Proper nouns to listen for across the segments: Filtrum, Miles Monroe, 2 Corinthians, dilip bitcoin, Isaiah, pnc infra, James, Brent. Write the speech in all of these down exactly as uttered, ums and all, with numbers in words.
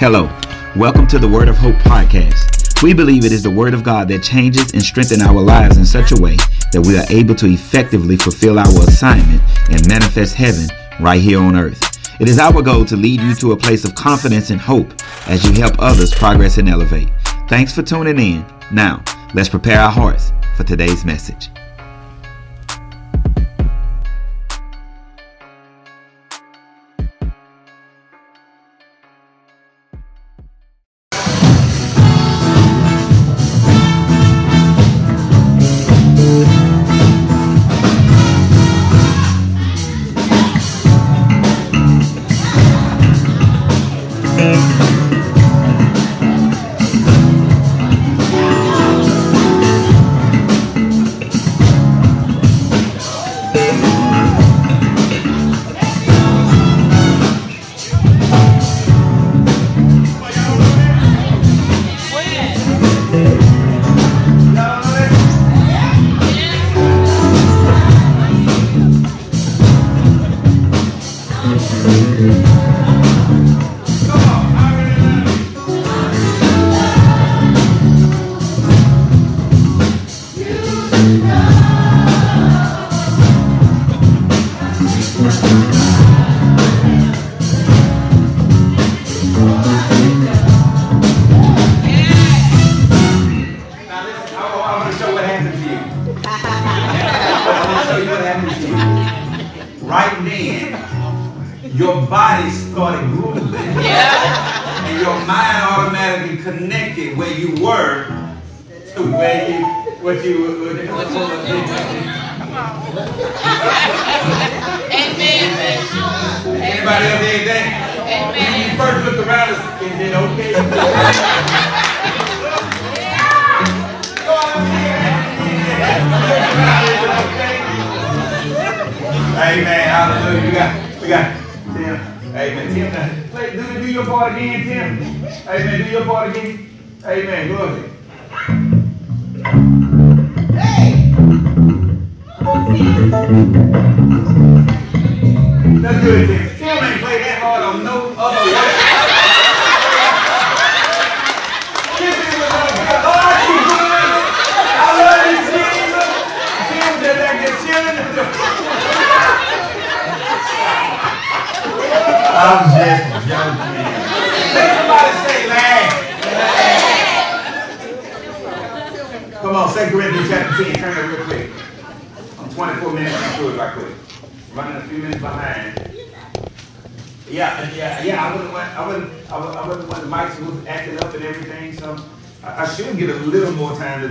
Hello, welcome to the Word of Hope podcast. We believe it is the Word of God that changes and strengthens our lives in such a way that we are able to effectively fulfill our assignment and manifest heaven right here on earth. It is our goal to lead you to a place of confidence and hope as you help others progress and elevate. Thanks for tuning in. Now, let's prepare our hearts for today's message.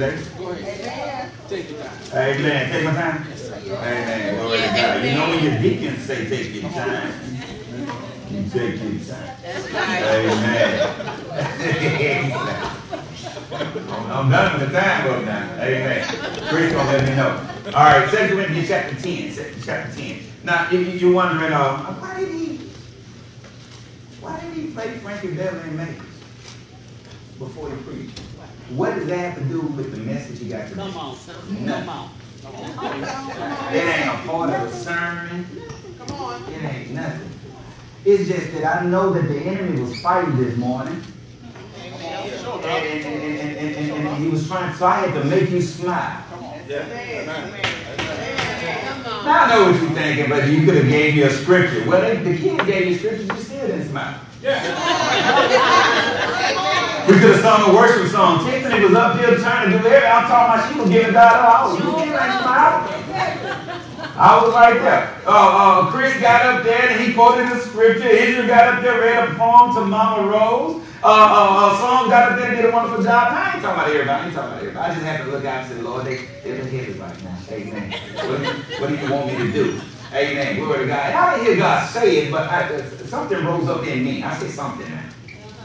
This morning, and, and, and, and, and, and he was trying, so I had to make you smile. Yeah. Now I know what you're thinking, but you could have gave you a scripture. Well, if the kid gave you scriptures, you still didn't smile. Yeah. We could have sung a worship song. Tiffany was up here trying to do everything. I'm talking about she was giving God all. You can't like smile. I was like that. Uh, uh, Chris got up there and he quoted the scripture. Israel got up there, read a poem to Mama Rose. Uh, uh, uh, Song got up there and did a wonderful job. I ain't talking about everybody. I ain't talking about everybody. I just had to look out and say, Lord, they, they're heavy right now. Amen. what, what do you want me to do? Amen. Glory to God. I didn't hear God say it, but I, uh, something rose up in me. I said something now.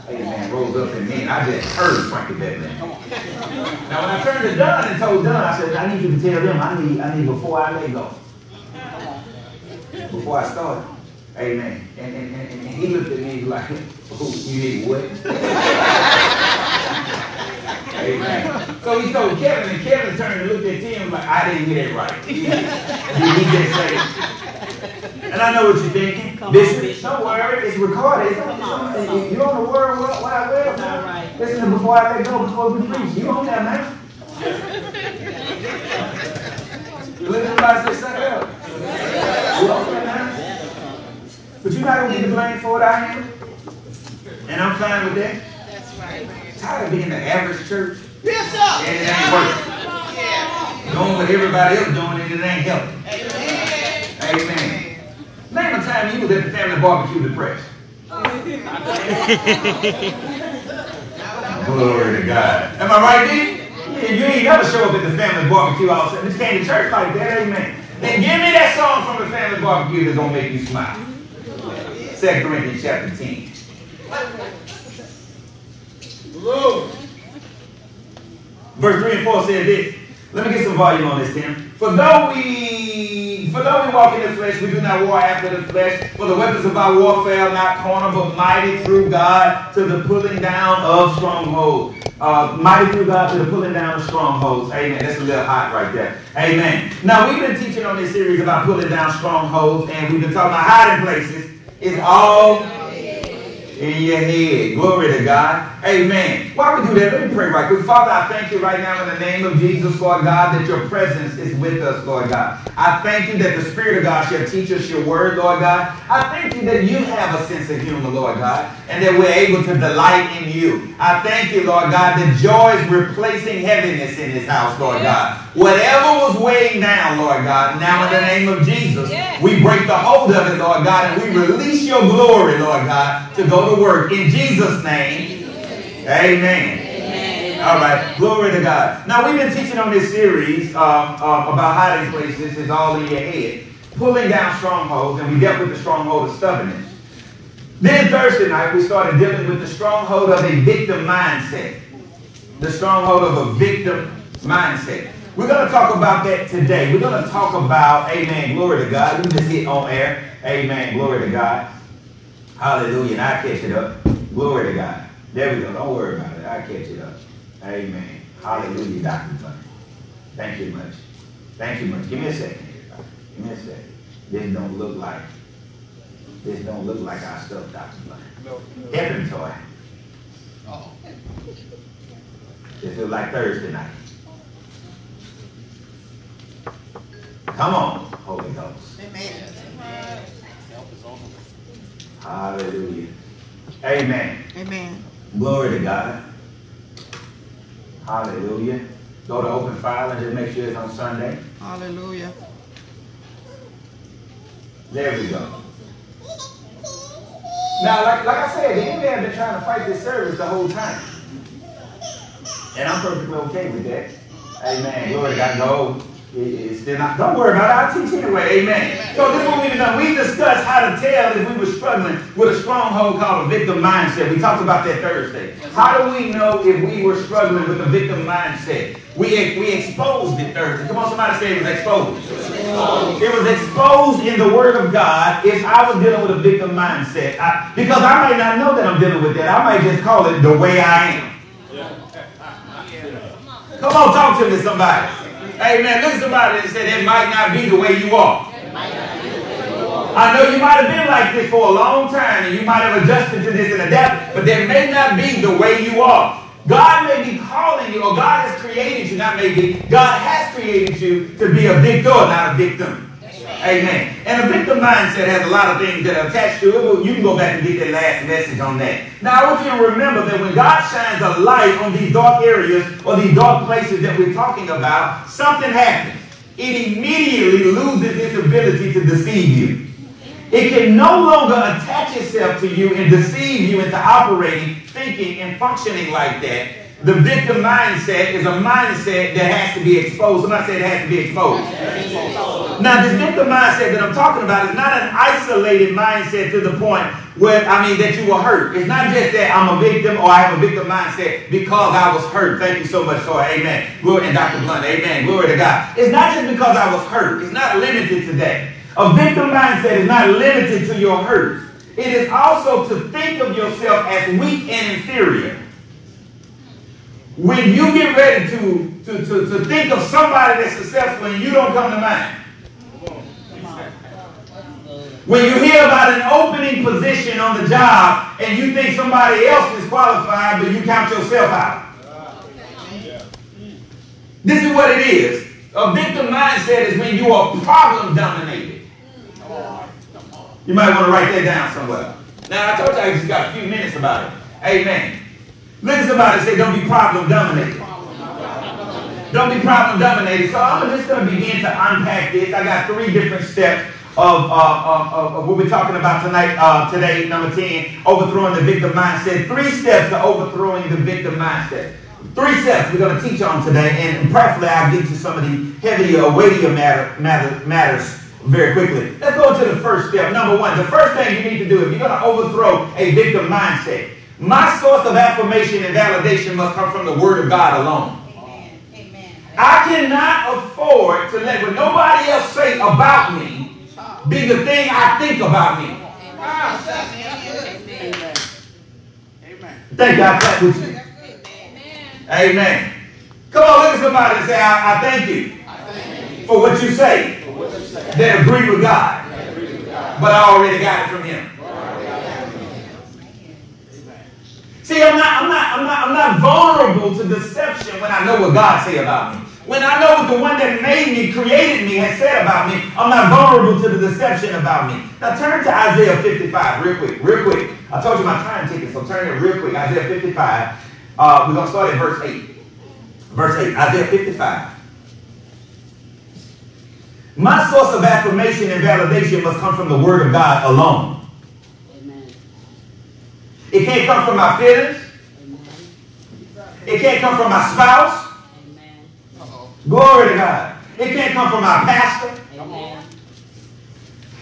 Amen. Rose up in me, and I just heard Frankie Bedlam. Now, when I turned to Dunn and told Dunn, I said, I need you to tell them I need, I need before I lay go. Before I started. Amen. And, and, and, and he looked at me like, oh, you need what? Amen. So he told Kevin, and Kevin turned and looked at Tim like, I didn't hear it right. He, he just said, and I know what you're thinking. This word is recorded. It's not, on, it's on. You don't know the word what I read. Right. Listen to before I let go, before we preach. You don't have man. Look at everybody say, suck up. You don't have man. But you're not going to get the blame for it out here. And I'm fine with that. That's right. I'm tired of being the average church. Yes, sir. And it ain't working. Yeah. Doing what everybody else doing and it ain't helping. Amen. Amen. Amen. Name the time you was at the family barbecue depressed. Glory to God. Am I right, then? If you ain't ever show up at the family barbecue all of a sudden, this came to church like that, amen. Then give me that song from the family barbecue that's going to make you smile. Second Corinthians chapter ten. Verse three and four says this. Let me get some volume on this, Tim. For though we, for though we walk in the flesh, we do not war after the flesh. For the weapons of our warfare are not carnal, but mighty through God to the pulling down of strongholds. Uh, mighty through God to the pulling down of strongholds. Amen. That's a little hot right there. Amen. Now, we've been teaching on this series about pulling down strongholds, and we've been talking about hiding places. It's all in your head. Glory to God. Amen. While we do that, let me pray right quick. Father, I thank you right now in the name of Jesus, Lord God, that your presence is with us, Lord God. I thank you that the Spirit of God shall teach us your word, Lord God. I thank you that you have a sense of humor, Lord God, and that we're able to delight in you. I thank you, Lord God, that joy is replacing heaviness in this house, Lord God. Whatever was weighing down, Lord God, now in the name of Jesus, we break the hold of it, Lord God, and we release your glory, Lord God, to go to work. In Jesus' name, amen. Amen. All right. Glory to God. Now, we've been teaching on this series um, um, about hiding places. It's all in your head. Pulling down strongholds, and we dealt with the stronghold of stubbornness. Then Thursday night, we started dealing with the stronghold of a victim mindset. The stronghold of a victim mindset. We're going to talk about that today. We're going to talk about, amen, glory to God. We just hit on air. Amen, glory to God. Hallelujah, and I catch it up. Glory to God. There we go. Don't worry about it. I catch it up. Amen. Hallelujah, Doctor Bunny. Thank you much. Thank you much. Give me a second. Give me a second. This don't look like, this don't look like our stuff, Doctor Bunny. No, no. Heaven toy. Oh. This look like Thursday night. Come on, Holy Ghost. Amen. Amen. Hallelujah. Amen. Amen. Glory to God. Hallelujah. Go to open file and just make sure it's on Sunday. Hallelujah. There we go. Now, like, like I said, the enemy has been trying to fight this service the whole time. And I'm perfectly okay with that. Amen. Glory to God. No. It's still not, don't worry about it. I'll teach anyway. Amen. So this is what we've done. We discussed how to tell if we were struggling with a stronghold called a victim mindset. We talked about that Thursday. How do we know if we were struggling with a victim mindset? We, we exposed it Thursday. Come on, somebody say it was exposed. It was exposed in the Word of God if I was dealing with a victim mindset. I, because I might not know that I'm dealing with that. I might just call it the way I am. Come on, talk to me, somebody. Amen. Look at somebody and say, it might not be the way you are. I know you might have been like this for a long time, and you might have adjusted to this and adapted, but that may not be the way you are. God may be calling you, or God has created you, not maybe, God has created you to be a victor, not a victim. Amen. And a victim mindset has a lot of things that are attached to it. You can go back and get that last message on that. Now, I want you to remember that when God shines a light on these dark areas or these dark places that we're talking about, something happens. It immediately loses its ability to deceive you. It can no longer attach itself to you and deceive you into operating, thinking, and functioning like that. The victim mindset is a mindset that has to be exposed. Somebody said it has to be exposed. Now, this victim mindset that I'm talking about is not an isolated mindset to the point where, I mean, that you were hurt. It's not just that I'm a victim or I have a victim mindset because I was hurt. Thank you so much for it. Amen. Glory, and Doctor Blunt, amen. Glory to God. It's not just because I was hurt. It's not limited to that. A victim mindset is not limited to your hurt. It is also to think of yourself as weak and inferior. When you get ready to, to, to, to think of somebody that's successful and you don't come to mind. When you hear about an opening position on the job and you think somebody else is qualified, but you count yourself out. This is what it is. A victim mindset is when you are problem dominated. You might want to write that down somewhere. Now, I told you I just got a few minutes about it. Amen. Look at somebody and say, don't be problem dominated. Don't be problem dominated. So I'm just going to begin to unpack this. I got three different steps of, uh, of, of what we're talking about tonight. Uh, today, number ten, overthrowing the victim mindset. Three steps to overthrowing the victim mindset. Three steps we're going to teach on today, and prayerfully I'll get to some of the heavier, weightier matter, matter, matters very quickly. Let's go to the first step. Number one, the first thing you need to do if you're going to overthrow a victim mindset, my source of affirmation and validation must come from the Word of God alone. Amen. Amen. I cannot afford to let what nobody else say about me be the thing I think about me. Amen. Amen. Amen. Thank God for that with you. Amen. Come on, look at somebody and say, I, I, thank, you I thank you for what you say, what you say. That agree with God, agree with God. But, I but I already got it from Him. See, I'm not, I'm not, I'm not, I'm not vulnerable to deception when I know what God said about me. When I know what the one that made me, created me, has said about me, I'm not vulnerable to the deception about me. Now turn to Isaiah fifty-five real quick, real quick. I told you my time ticket, so turn it real quick. Isaiah fifty-five. Uh, we're going to start at verse eight. Verse eight, Isaiah fifty-five. My source of affirmation and validation must come from the Word of God alone. Amen. It can't come from my feelings. Amen. It can't come from my spouse. Amen. Uh-oh. Glory to God. It can't come from my pastor. Amen.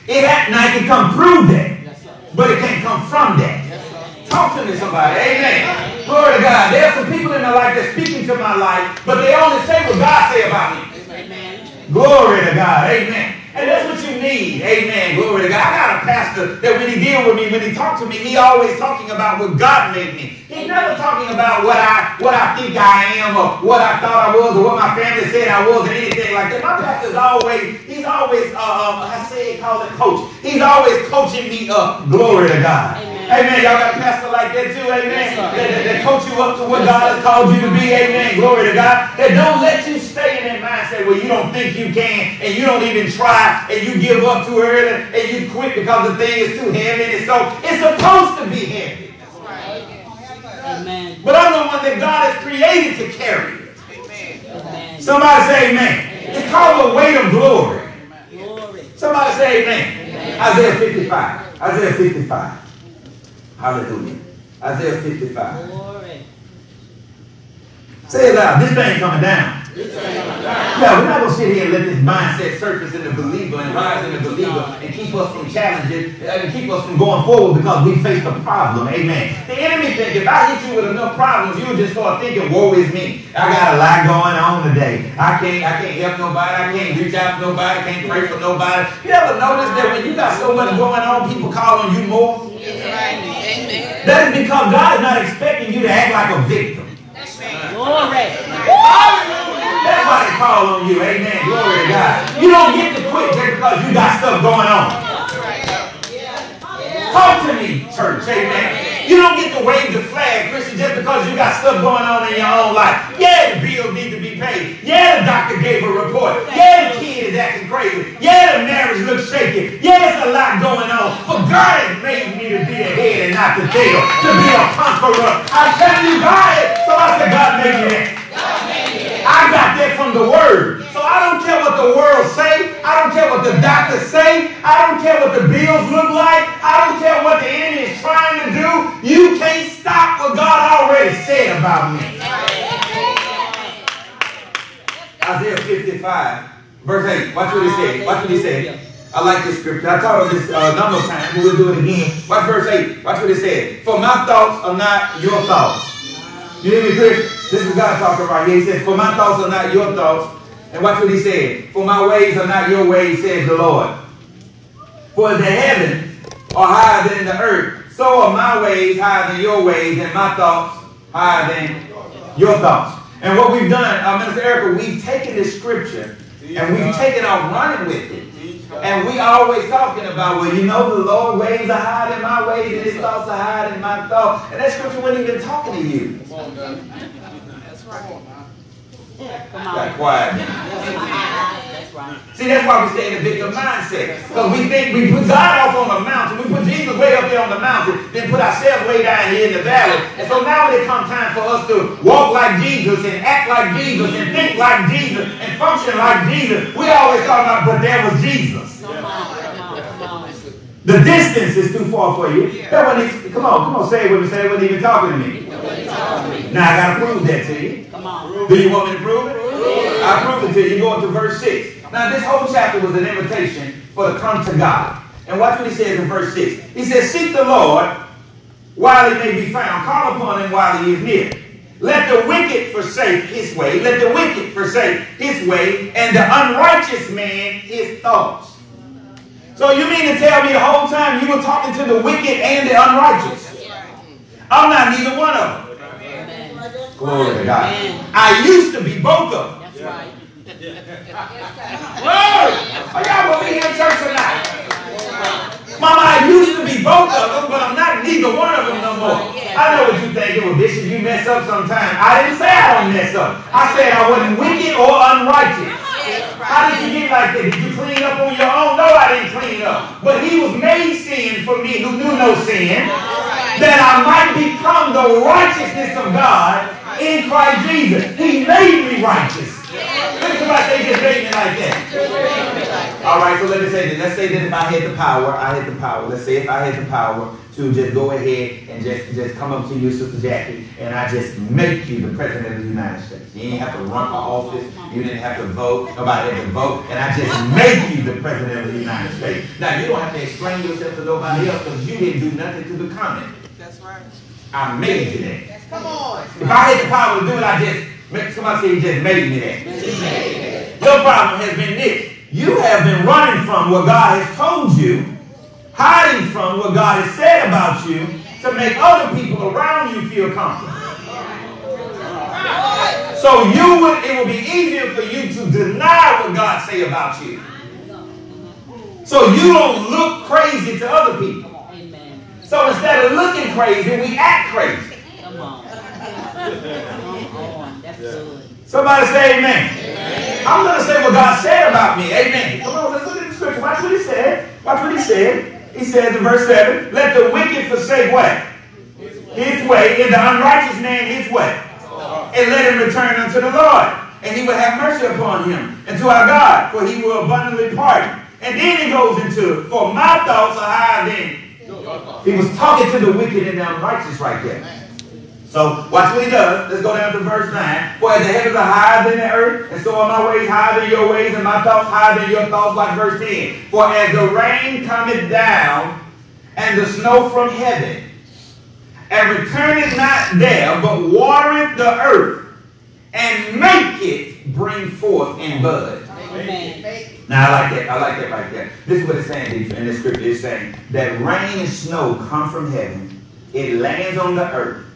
It ha- now it can come through that, yes, sir. But it can't come from that. Yes, talk to me, somebody. Amen. Glory to God. There are some people in my life that's speaking to my life, but they only say what God say about me. Amen. Glory to God. Amen. And that's what you need. Amen. Glory to God. I got a pastor that when he deal with me, when he talk to me, he always talking about what God made me. He's never talking about what I what I think I am or what I thought I was or what my family said I was or anything like that. My pastor's always, he's always, uh, uh, I say, call it coach. He's always coaching me up. Glory to God. Amen. Y'all got a pastor like that too. Amen. That coach you up to what God has called you to be. Amen. Glory to God. That don't let you stay in that mindset where you don't think you can and you don't even try and you give up too early and you quit because the thing is too heavy. And so it's supposed to be heavy. That's right. Amen. But I'm the one that God has created to carry it. Amen. Somebody say amen. Amen. It's called the weight of glory. Glory. Somebody say amen. Amen. Isaiah fifty-five. Isaiah fifty-five. Hallelujah. Isaiah fifty-five. Glory. Say it loud. This thing coming down. This thing coming down. Yeah, we're not going to sit here and let this mindset surface in the believer and rise in the believer and keep us from challenges and keep us from going forward because we face a problem. Amen. The enemy thinks if I hit you with enough problems, you'll just start thinking, woe is me. I got a lot going on today. I can't, I can't help nobody. I can't reach out to nobody. I can't pray for nobody. You ever notice that when you got so much going on, people call on you more? Yeah. That is because God is not expecting you to act like a victim. That's right. Glory. That's why they call on you. Amen. Glory to God. You don't get to quit just because you got stuff going on. Talk to me, church. Amen. You don't get to wave the flag, Christian, just because you got stuff going on in your own life. Yeah, the bills need to be paid. Yeah, the doctor gave a report. Yeah, the kid is acting crazy. Yeah, the marriage looks shaky. Yeah, there's a lot going on. But God has made me to be the head and not the tail, to be a conqueror. I tell you, God, so I said, God made me that. I got that from the Word. So I don't care what the world say. I don't care what the doctors say. I don't care what the bills look like. I don't care what the enemy is trying to do. You can't stop what God already said about me. Isaiah fifty-five, verse eight. Watch what he said. Watch what he said. I like this scripture. I taught this a uh, number of times, but we'll do it again. Watch verse eight. Watch what it said. For my thoughts are not your thoughts. You hear me, Chris? This is God talking right here. He says, for my thoughts are not your thoughts. And watch what he said. For my ways are not your ways, says the Lord. For the heavens are higher than the earth. So are my ways higher than your ways, and my thoughts higher than your thoughts. And what we've done, uh, Minister Erica, we've taken this scripture, and we've taken our running with it. And we always talking about, well, you know, the Lord ways are higher than my ways, and his thoughts are higher than my thoughts. And that scripture wasn't even talking to you. Come on, man. That's right. Got quiet. That's right. See, that's why we stay in the victim mindset. Because we think we put God off on the mountain. We put Jesus way up there on the mountain, then put ourselves way down here in the valley. And so now it comes time for us to walk like Jesus and act like Jesus and think like Jesus and function like Jesus. We always talk about, but there was Jesus. Come on, come on. The distance is too far for you. Yeah. That one, come on, come on, say it with me. Say it wasn't even talking to me. Now I gotta prove that to you. Come on. Do you want me to prove it? Yeah. I'll prove it to you. Go up to verse six. Now this whole chapter was an invitation for to come to God. And watch what he says in verse six. He says, seek the Lord while he may be found. Call upon him while he is near. Let the wicked forsake his way. Let the wicked forsake his way. And the unrighteous man his thoughts. So you mean to tell me the whole time you were talking to the wicked and the unrighteous? I'm not neither one of them. Amen. Glory to God. Amen. I used to be both of them. That's right. Glory! Are y'all going to be here in church tonight? Right. Mama, I used to be both of them, but I'm not neither one of them no more. I know what you're thinking. Well, Bishop, you mess up sometimes. I didn't say I don't mess up. I said I wasn't wicked or unrighteous. How did you get like that? Did you clean up on your own? No, I didn't clean up. But he was made sin for me who knew no sin. That I might become the righteousness of God in Christ Jesus. He made me righteous. Think about they just made me like that. All right, so let me say this. Let's say that if I had the power, I had the power. Let's say if I had the power to just go ahead and just, just come up to you, Sister Jackie, and I just make you the President of the United States. You didn't have to run for office. You didn't have to vote. Nobody had to vote. And I just make you the President of the United States. Now, you don't have to explain yourself to nobody else because you didn't do nothing to become it. That's right. I made you that. Come on. If I had the power to do it, I just... Somebody say he just made me that. Your problem has been this. You have been running from what God has told you, hiding from what God has said about you, to make other people around you feel comfortable. So you would, it would be easier for you to deny what God say about you, so you don't look crazy to other people. So instead of looking crazy, we act crazy. Come on. Somebody say amen. Amen. I'm going to say what God said about me. Amen. Come on, let's look at the scripture. Watch what he said. Watch what he said. He says in verse seven, let the wicked forsake what? His way. His way. And the unrighteous man his way. Oh. And let him return unto the Lord. And he will have mercy upon him. And to our God, for he will abundantly pardon. And then he goes into, for my thoughts are higher than your thoughts. He was talking to the wicked and the unrighteous right there. So watch what he does. Let's go down to verse nine. For as the heavens are higher than the earth, and so are my ways higher than your ways, and my thoughts higher than your thoughts, like verse ten. For as the rain cometh down, and the snow from heaven, and returneth not there, but watereth the earth, and make it bring forth and bud. Amen. Now I like that. I like that right there. This is what it's saying in the scripture. It's saying that rain and snow come from heaven. It lands on the earth.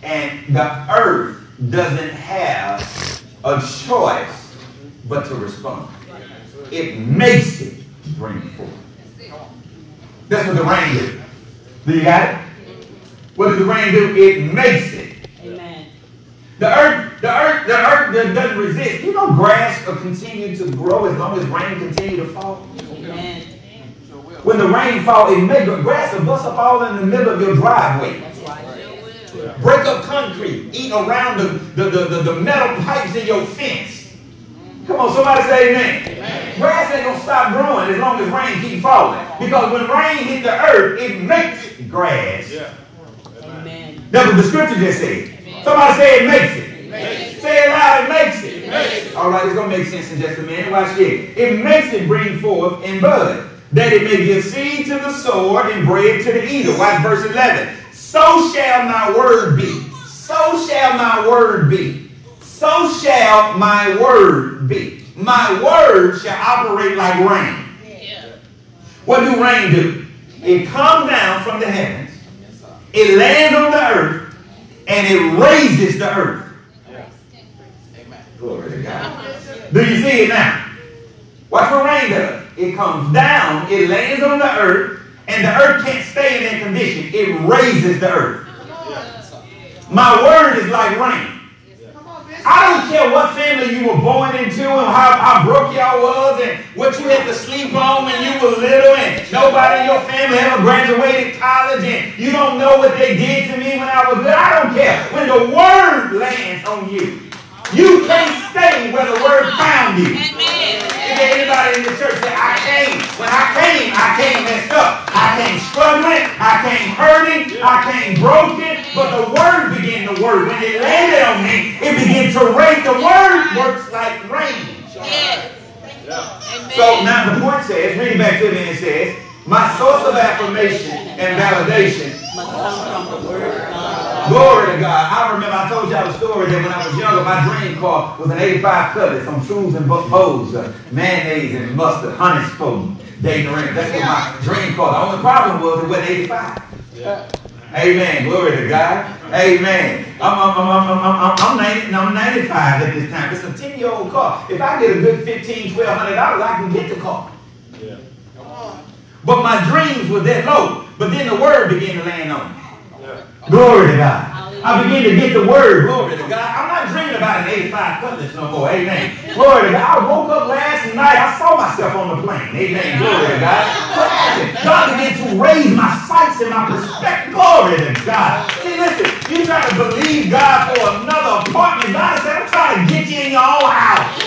And the earth doesn't have a choice but to respond. It makes it bring forth. That's what the rain do. Do you got it? What does the rain do? It makes it. Amen. The earth, the earth, the earth doesn't resist. You know, grass will continue to grow as long as rain continues to fall. Amen. When the rain falls, it makes grass will bust up all in the middle of your driveway. Break up concrete, eat around the, the, the, the, the metal pipes in your fence. Come on, somebody say amen. Amen. Grass ain't gonna stop growing as long as rain keep falling. Because when rain hit the earth, it makes grass. Yeah. Amen. That's what the scripture just said. Amen. Somebody say it makes it. It makes it. Say it loud, it makes it. It makes it. All right, it's gonna make sense in just a minute. Watch this. It makes it bring forth and bud, that it may give seed to the sower and bread to the eater. Watch verse eleven. So shall my word be. So shall my word be. So shall my word be. My word shall operate like rain. Yeah. What do rain do? It comes down from the heavens. It lands on the earth. And it raises the earth. Yeah. Glory to God. Do you see it now? Watch what rain does. It comes down, it lands on the earth, and the earth can't stay in that condition. It raises the earth. My word is like rain. I don't care what family you were born into and how, how broke y'all was and what you had to sleep on when you were little and nobody in your family ever graduated college and you don't know what they did to me when I was little. I don't care. When the word lands on you, you can't stay where the word found you. Is there anybody in the church that I came? When I came, I came messed up. I came struggling. I came hurting. I came broken. But the word began to work. When it landed on me, it began to rain. The word works like rain. Yes. Yeah. So now the point says, reading back to me, it says, my source of affirmation and validation must come from the word of God. Glory to God. I remember I told y'all a story that when I was younger, my dream car was an eighty-five Cutlass on shoes and bows, uh, mayonnaise and mustard, honey spoon, dating ring. That's what my dream car. The only problem was it wasn't eighty-five. Yeah. Amen. Glory to God. Amen. I'm, I'm, I'm, I'm, I'm, I'm, ninety, I'm ninety-five at this time. It's a ten-year-old car. If I get a good fifteen hundred dollars, twelve hundred dollars, I can get the car. Yeah. Come on. But my dreams were that low. But then the word began to land on me. Yeah. Glory to God. I began to get the word. Glory to God. I'm not dreaming about an eighty-five Cutlass no more. Amen. Glory to God. I woke up last night. I saw myself on the plane. Amen. Glory to God. What happened? God began to raise my sights and my perspective. Glory to God. See, listen. You try to believe God for another apartment. God said, I'm trying to get you in your own house.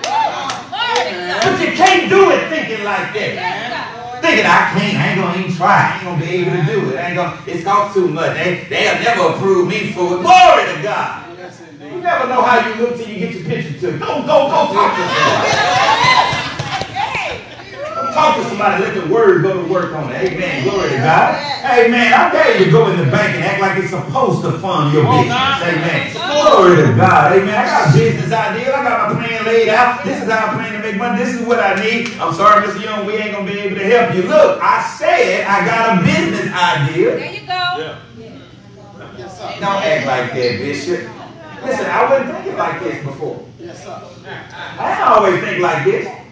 But you can't do it thinking like that. Thinking I can't, I ain't gonna even try, I ain't gonna be able to do it, I ain't gonna, it's cost too much, they, they'll never approve me for it. Glory to God. You never know how you look till you get your picture took. Go, go, go talk to somebody. Go talk to somebody, let the word go to work on it. Amen. Glory to God. Amen. I dare you to go in the bank and act like it's supposed to fund your business. Amen. Glory to God. Amen. I got business ideas, I got my plan laid out. This is how I plan to make money. This is what I need. I'm sorry, Mister Young, we ain't gonna be able to help you. Look, I said I got a business idea. There you go. Yeah. Yes, sir. Don't act like that, Bishop. Listen, I wasn't thinking like this before. Yes, sir. I didn't always think like this.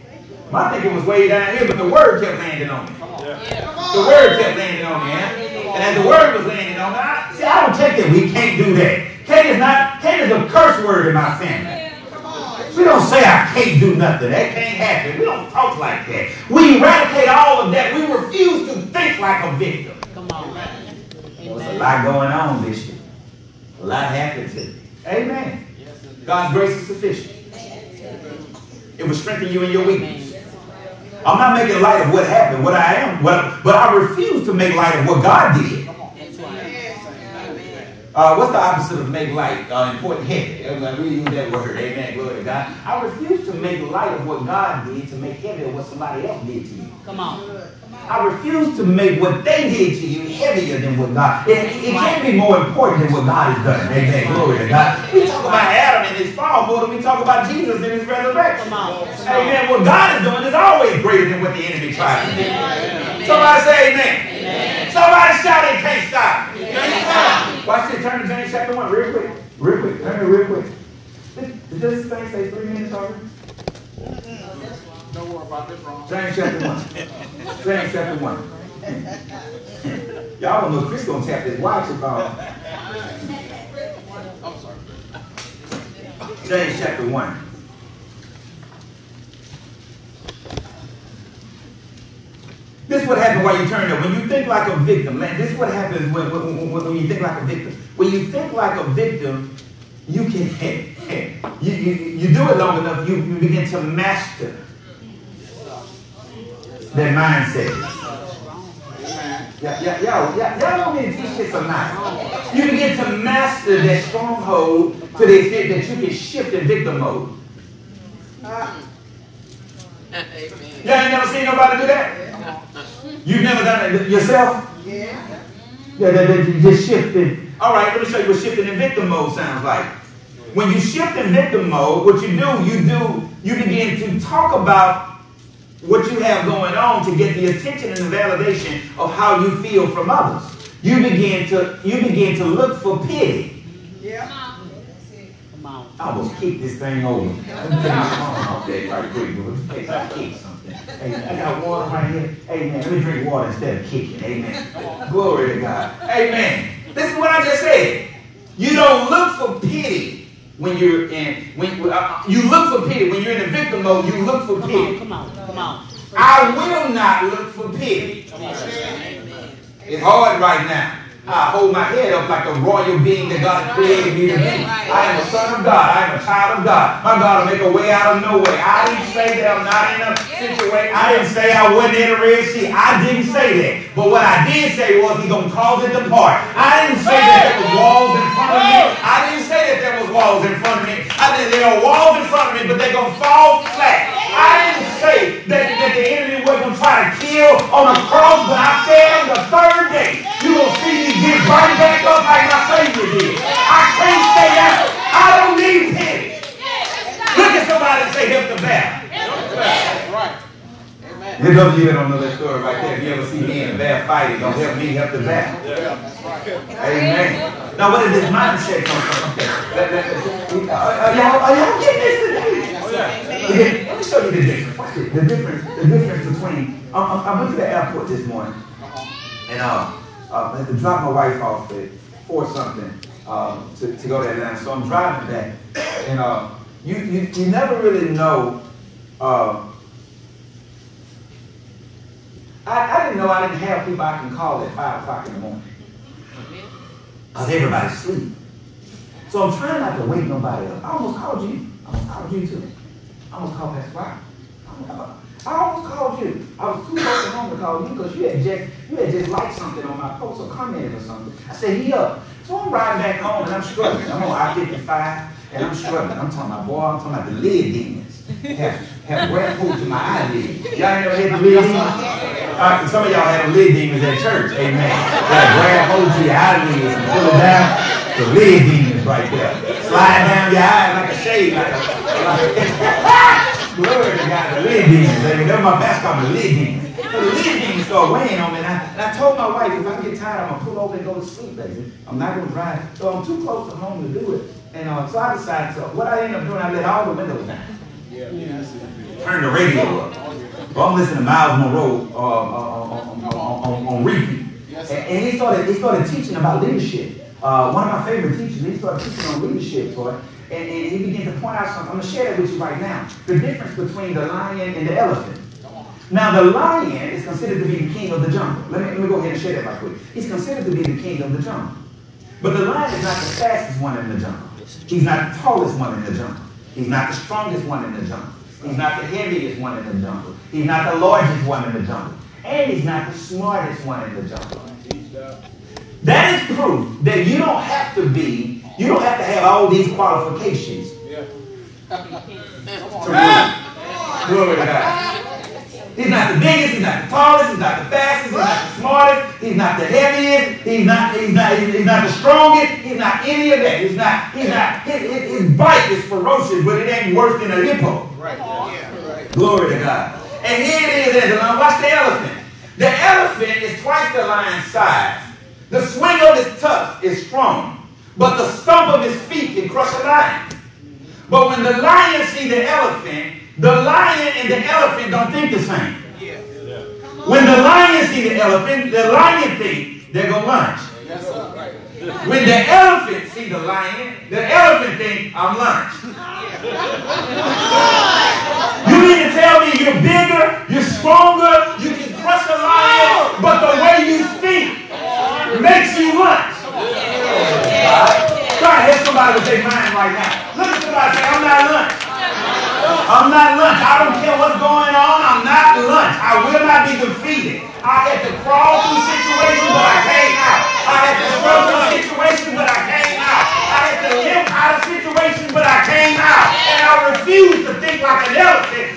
My thinking was way down here, but the word kept landing on me. Yeah. The word kept landing on me, huh? And as the word was landing on me, I, see, I don't take that. We can't do that. Can't is not, can't is a curse word in my family. We don't say I can't do nothing. That can't happen. We don't talk like that. We eradicate all of that. We refuse to think like a victim. Come on, man. There's a lot going on this year. A lot happened to you. Amen. God's grace is sufficient. It will strengthen you in your weakness. I'm not making light of what happened, what I am, what, but I refuse to make light of what God did. Uh, what's the opposite of make light? Uh, important heavy. We use that word. Amen. Glory to God. I refuse to make light of what God did to make heavy what somebody else did to you. Come on. I refuse to make what they did to you heavier than what God. It, it can't be more important than what God has done. Amen. Glory to God. We talk about Adam and his fall more than we talk about Jesus and his resurrection. Come on. Amen. What God is doing is always greater than what the enemy tries to do. Amen. Somebody say amen. Amen. Somebody shout it can't stop. Amen. Can't stop. Watch this. Turn to James chapter one real quick. Real quick. Turn it real quick. Did this thing say three minutes already? Don't worry about this wrong. James chapter one. James chapter one. Y'all don't know Chris gonna tap this watch if I'm... I'm sorry. James chapter one. This is what happens while you turn up. When you think like a victim, man, this is what happens when, when, when, when you think like a victim. When you think like a victim, you can, you, you, you do it long enough, you, you begin to master that mindset. Yeah, yeah, yeah, yeah, y'all don't need to teach this or not. You begin to master that stronghold to the extent that you can shift in victim mode. Uh, y'all ain't never seen nobody do that? You've never done it yourself? Yeah. Yeah, that, that, just shifting. All right, let me show you what shifting in victim mode sounds like. When you shift in victim mode, what you do, you do, you begin to talk about what you have going on to get the attention and the validation of how you feel from others. You begin to, you begin to look for pity. Yeah. Come on. I was kicked this thing over. Let me tell you something out there right quick, hey, I kicked something. Hey, I got water right here. Amen. Let me drink water instead of kicking. Amen. Glory to God. Amen. Listen to what I just said. You don't look for pity when you're in, when uh, you look for pity. When you're in the victim mode, you look for pity. Come on, come on, come on. I will not look for pity. It's hard right now. I hold my head up like a royal being that God has created me to be. I am a son of God. I am a child of God. My God will make a way out of no way. I didn't say that I'm not in a situation. I didn't say I wasn't in a Red Sea. I didn't say that. But what I did say was He's going to cause it to part. I didn't say that there was walls in front of me. I didn't say that there was walls in front of me. I said there are walls in front of me, but they're going to fall flat. I didn't say that, that the enemy was going to try to kill on the cross, but I said on the third day, you're going to see me get right back up like my Savior did. I can't say that. I don't need pity. Look at somebody and say, help the battle. That's right. Amen. Those of you that don't know that story right there, if you ever see me in a bad fight, don't help me help the battle. Amen. Now, what is this mindset come from? Okay. Are y'all, are y'all getting this today? Oh, yeah. Okay. Let me show you the difference. Watch it. The difference, the difference between, um, I went to the airport this morning, and uh, Uh, I had to drop my wife off at four something um, to, to go to Atlanta. So I'm driving back. And uh, you, you you never really know. Uh, I, I didn't know I didn't have people I can call at five o'clock in the morning. Because everybody's asleep. So I'm trying not to wake nobody up. I almost called you. I almost called you too. I almost called Pastor Rob. I I almost called you. I was too close to home to call you because you had just you had just liked something on my post or commented or something. I said, he up. So I'm riding back home and I'm struggling. I'm on I fifty-five and I'm struggling. I'm talking about, boy, I'm talking about the lid demons. Have, have red food to my eyelid. Y'all ain't never had the lid demons? Right, some of y'all had the lid demons at church. Amen. Have red food to your eyelids and pull it down. The lid demons right there. Slide down your eye like a shade. Like a, like Glory to God, the lid demons. That's my back on the lid demons. So the lid demons start weighing on me. And I, and I told my wife, if I get tired, I'm going to pull over and go to sleep, baby. I'm not going to drive. So I'm too close to home to do it. And uh, so I decided, so what I ended up doing, I let all the windows down. Yeah, yeah, I turned the radio up. Well, I'm listening to Miles Monroe uh, uh, on, on, on, on repeat. Yes, and and he, started, he started teaching about leadership. Uh, one of my favorite teachers, he started teaching on leadership for it. And, and he began to point out something. I'm going to share that with you right now. The difference between the lion and the elephant. Now, the lion is considered to be the king of the jungle. Let me, let me go ahead and share that right quick. He's considered to be the king of the jungle. But the lion is not the fastest one in the jungle. He's not the tallest one in the jungle. He's not the strongest one in the jungle. He's not the heaviest one in the jungle. He's not the largest one in the jungle. And he's not the smartest one in the jungle. That is proof that you don't have to be You don't have to have all these qualifications. Yeah. Glory to God. He's not the biggest, he's not the tallest, he's not the fastest, he's not the smartest, he's not the heaviest, he's not, he's not, he's not the strongest, he's not any of that. He's not, he's not, his, his bite is ferocious, but it ain't worse than a hippo. Right. Yeah, right. Glory to God. And here it is, watch the elephant. The elephant is twice the lion's size. The swing of his tusk is strong. But the stump of his feet can crush a lion. But when the lion sees the elephant, the lion and the elephant don't think the same. Yeah. Yeah. When the lion sees the elephant, the lion thinks they're going to lunch. Yes, right. When the elephant sees the lion, the elephant thinks I'm lunch. You mean to tell me you're bigger, you're stronger, you can crush a lion, but the way you think makes you lunch. Try to help somebody with their mind right now. Look at somebody and say, I'm not lunch. I'm not lunch. I don't care what's going on. I'm not lunch. I will not be defeated. I had to crawl through situations, but I came out. I had to struggle through situations, but I came out. I had to live out of situations, but I came out. And I refuse to think like an elephant.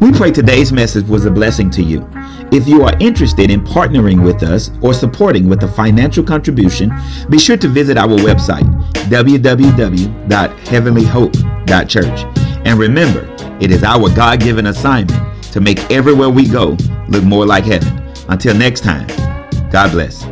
We pray today's message was a blessing to you. If you are interested in partnering with us or supporting with a financial contribution, be sure to visit our website, w w w dot heavenly hope dot church. And remember, it is our God-given assignment to make everywhere we go look more like heaven. Until next time, God bless.